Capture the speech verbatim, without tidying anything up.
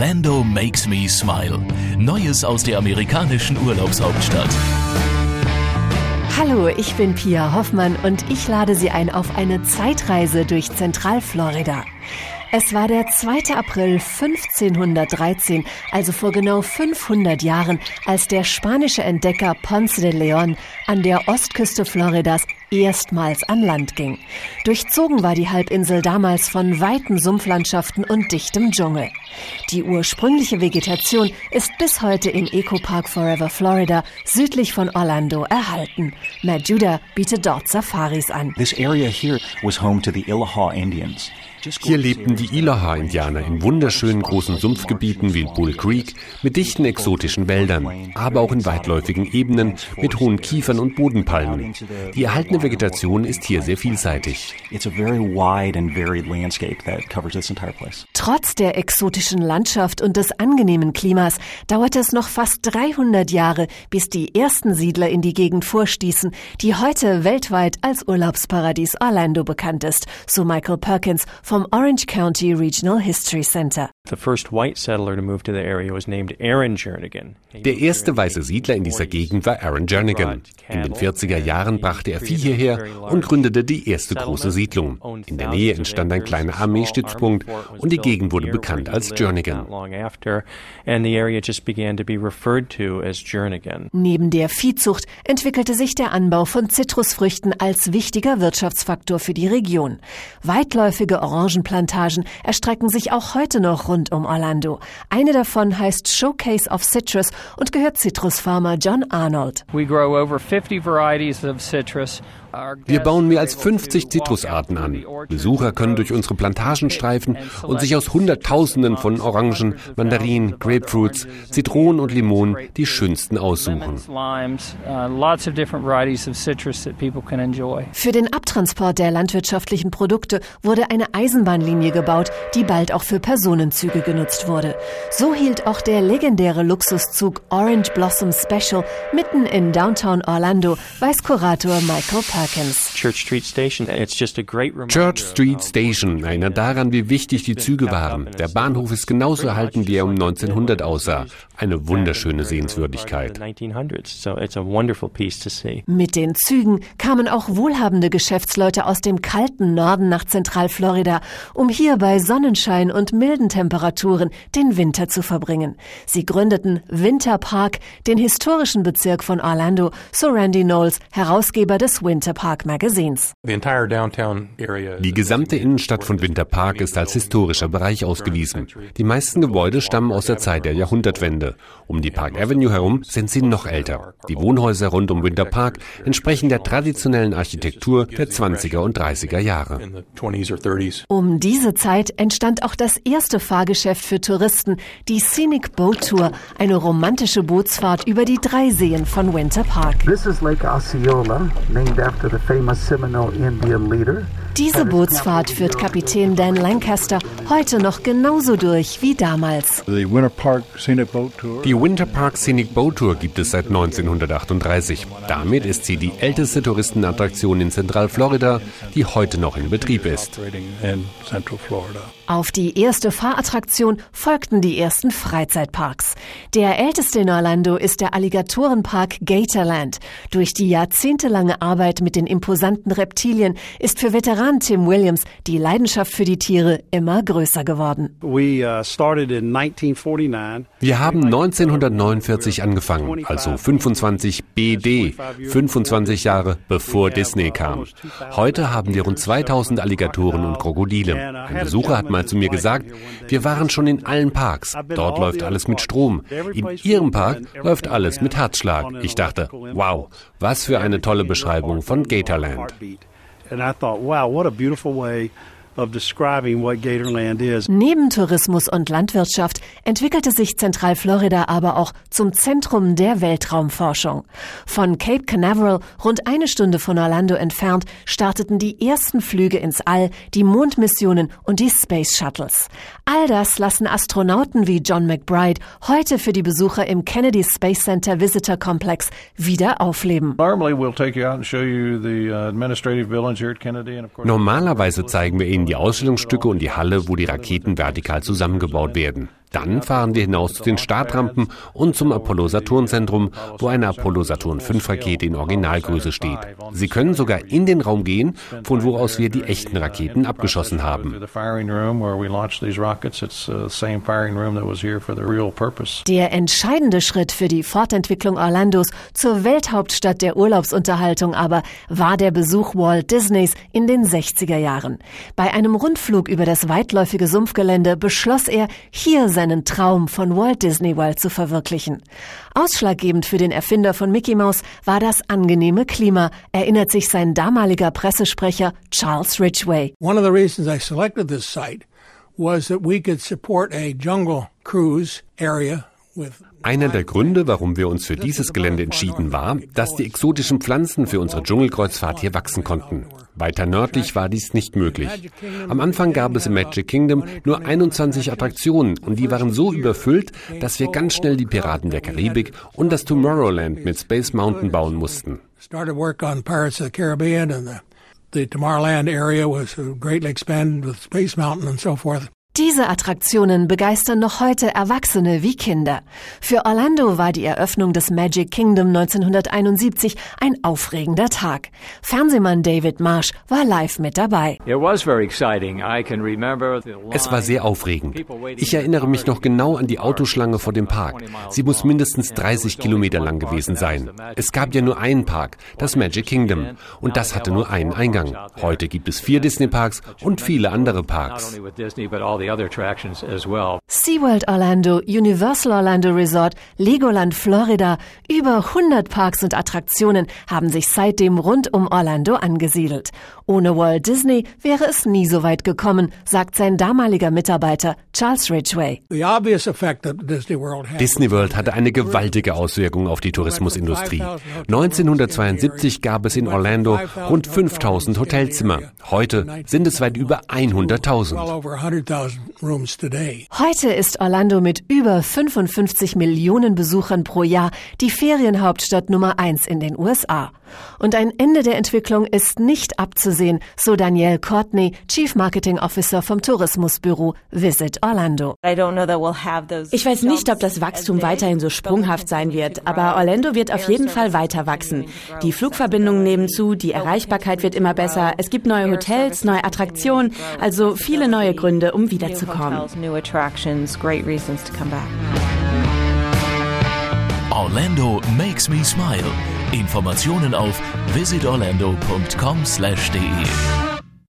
Orlando makes me smile. Neues aus der amerikanischen Urlaubshauptstadt. Hallo, ich bin Pia Hoffmann und ich lade Sie ein auf eine Zeitreise durch Zentralflorida. Es war der zweite April fünfzehnhundertdreizehn, also vor genau fünfhundert Jahren, als der spanische Entdecker Ponce de Leon an der Ostküste Floridas erstmals an Land ging. Durchzogen war die Halbinsel damals von weiten Sumpflandschaften und dichtem Dschungel. Die ursprüngliche Vegetation ist bis heute im Eco-Park Forever Florida südlich von Orlando erhalten. Medjuda bietet dort Safaris an. This area here was home to the Illahaw Indians. Hier lebten die Illahaw-Indianer in wunderschönen großen Sumpfgebieten wie Bull Creek mit dichten exotischen Wäldern, aber auch in weitläufigen Ebenen mit hohen Kiefern und Bodenpalmen. Die erhaltene Vegetation ist hier sehr vielseitig. Trotz der exotischen Landschaft und des angenehmen Klimas dauerte es noch fast dreihundert Jahre, bis die ersten Siedler in die Gegend vorstießen, die heute weltweit als Urlaubsparadies Orlando bekannt ist, so Michael Perkins vom Orange County Regional History Center. Der erste weiße Siedler in dieser Gegend war Aaron Jernigan. In den vierziger Jahren brachte er Vieh hierher und gründete die erste große Siedlung. In der Nähe entstand ein kleiner Armeestützpunkt und die Gegend wurde bekannt als Jernigan. Neben der Viehzucht entwickelte sich der Anbau von Zitrusfrüchten als wichtiger Wirtschaftsfaktor für die Region. Weitläufige Orangenplantagen erstrecken sich auch heute noch rund um Orlando. Eine davon heißt Showcase of Citrus und gehört Zitrusfarmer John Arnold. We grow over fifty varieties of citrus. Wir bauen mehr als fünfzig Zitrusarten an. Besucher können durch unsere Plantagen streifen und sich aus Hunderttausenden von Orangen, Mandarinen, Grapefruits, Zitronen und Limonen die schönsten aussuchen. Für den Abtransport der landwirtschaftlichen Produkte wurde eine Eisenbahnlinie gebaut, die bald auch für Personenzüge genutzt wurde. So hielt auch der legendäre Luxuszug Orange Blossom Special mitten in Downtown Orlando, weiß Kurator Michael Perlman. Church Street Station, it's just a great reminder. Church Street Station erinnert daran, wie wichtig die Züge waren. Der Bahnhof ist genauso erhalten, wie er um neunzehnhundert aussah. Eine wunderschöne Sehenswürdigkeit. Mit den Zügen kamen auch wohlhabende Geschäftsleute aus dem kalten Norden nach Zentralflorida, um hier bei Sonnenschein und milden Temperaturen den Winter zu verbringen. Sie gründeten Winter Park, den historischen Bezirk von Orlando, so Randy Knowles, Herausgeber des Winter Park Magazins. Die gesamte Innenstadt von Winter Park ist als historischer Bereich ausgewiesen. Die meisten Gebäude stammen aus der Zeit der Jahrhundertwende. Um die Park Avenue herum sind sie noch älter. Die Wohnhäuser rund um Winter Park entsprechen der traditionellen Architektur der zwanziger und dreißiger Jahre. Um diese Zeit entstand auch das erste Fahrgeschäft für Touristen, die Scenic Boat Tour, eine romantische Bootsfahrt über die drei Seen von Winter Park. This is Lake Osceola, named after the famous Seminole Indian leader. Diese Bootsfahrt führt Kapitän Dan Lancaster heute noch genauso durch wie damals. Die Winter Park Scenic Boat Tour, die Winter Park Scenic Boat Tour gibt es seit neunzehnhundertachtunddreißig. Damit ist sie die älteste Touristenattraktion in Zentralflorida, die heute noch in Betrieb ist. Auf die erste Fahrattraktion folgten die ersten Freizeitparks. Der älteste in Orlando ist der Alligatorenpark Gatorland. Durch die jahrzehntelange Arbeit mit den imposanten Reptilien ist für Veteranen Tim Williams die Leidenschaft für die Tiere immer größer geworden. Wir haben neunzehnhundertneunundvierzig angefangen, also fünfundzwanzig B D, fünfundzwanzig Jahre bevor Disney kam. Heute haben wir rund zweitausend Alligatoren und Krokodile. Ein Besucher hat mal zu mir gesagt, wir waren schon in allen Parks. Dort läuft alles mit Strom. In Ihrem Park läuft alles mit Herzschlag. Ich dachte, wow, was für eine tolle Beschreibung von Gatorland. And I thought, wow, what a beautiful way of describing what Gatorland is. Neben Tourismus und Landwirtschaft entwickelte sich Zentralflorida aber auch zum Zentrum der Weltraumforschung. Von Cape Canaveral, rund eine Stunde von Orlando entfernt, starteten die ersten Flüge ins All, die Mondmissionen und die Space Shuttles. All das lassen Astronauten wie John McBride heute für die Besucher im Kennedy Space Center Visitor Complex wieder aufleben. Normalerweise zeigen wir Ihnen die Ausstellungsstücke und die Halle, wo die Raketen vertikal zusammengebaut werden. Dann fahren wir hinaus zu den Startrampen und zum Apollo-Saturn-Zentrum, wo eine Apollo-Saturn fünf Rakete in Originalgröße steht. Sie können sogar in den Raum gehen, von wo aus wir die echten Raketen abgeschossen haben. Der entscheidende Schritt für die Fortentwicklung Orlandos zur Welthauptstadt der Urlaubsunterhaltung aber war der Besuch Walt Disneys in den sechziger Jahren. Bei einem Rundflug über das weitläufige Sumpfgelände beschloss er, hier seinen Traum von Walt Disney World zu verwirklichen. Ausschlaggebend für den Erfinder von Mickey Mouse war das angenehme Klima, erinnert sich sein damaliger Pressesprecher Charles Ridgway. One of the reasons I selected this site was that we could support a jungle cruise area with Einer der Gründe, warum wir uns für dieses Gelände entschieden, war, dass die exotischen Pflanzen für unsere Dschungelkreuzfahrt hier wachsen konnten. Weiter nördlich war dies nicht möglich. Am Anfang gab es im Magic Kingdom nur einundzwanzig Attraktionen und die waren so überfüllt, dass wir ganz schnell die Piraten der Karibik und das Tomorrowland mit Space Mountain bauen mussten. Diese Attraktionen begeistern noch heute Erwachsene wie Kinder. Für Orlando war die Eröffnung des Magic Kingdom neunzehnhunderteinundsiebzig ein aufregender Tag. Fernsehmann David Marsh war live mit dabei. Es war sehr aufregend. Ich erinnere mich noch genau an die Autoschlange vor dem Park. Sie muss mindestens dreißig Kilometer lang gewesen sein. Es gab ja nur einen Park, das Magic Kingdom. Und das hatte nur einen Eingang. Heute gibt es vier Disney-Parks und viele andere Parks. SeaWorld Orlando, Universal Orlando Resort, Legoland Florida, über hundert Parks und Attraktionen haben sich seitdem rund um Orlando angesiedelt. Ohne Walt Disney wäre es nie so weit gekommen, sagt sein damaliger Mitarbeiter Charles Ridgway. Disney World hatte eine gewaltige Auswirkung auf die Tourismusindustrie. neunzehnhundertzweiundsiebzig gab es in Orlando rund fünftausend Hotelzimmer. Heute sind es weit über hunderttausend. Heute ist Orlando mit über fünfundfünfzig Millionen Besuchern pro Jahr die Ferienhauptstadt Nummer eins in den U S A. Und ein Ende der Entwicklung ist nicht abzusehen, so Danielle Courtney, Chief Marketing Officer vom Tourismusbüro Visit Orlando. Ich weiß nicht, ob das Wachstum weiterhin so sprunghaft sein wird, aber Orlando wird auf jeden Fall weiter wachsen. Die Flugverbindungen nehmen zu, die Erreichbarkeit wird immer besser, es gibt neue Hotels, neue Attraktionen, also viele neue Gründe, um wiederzukommen. Orlando makes me smile. Informationen auf visit orlando dot com slash d e.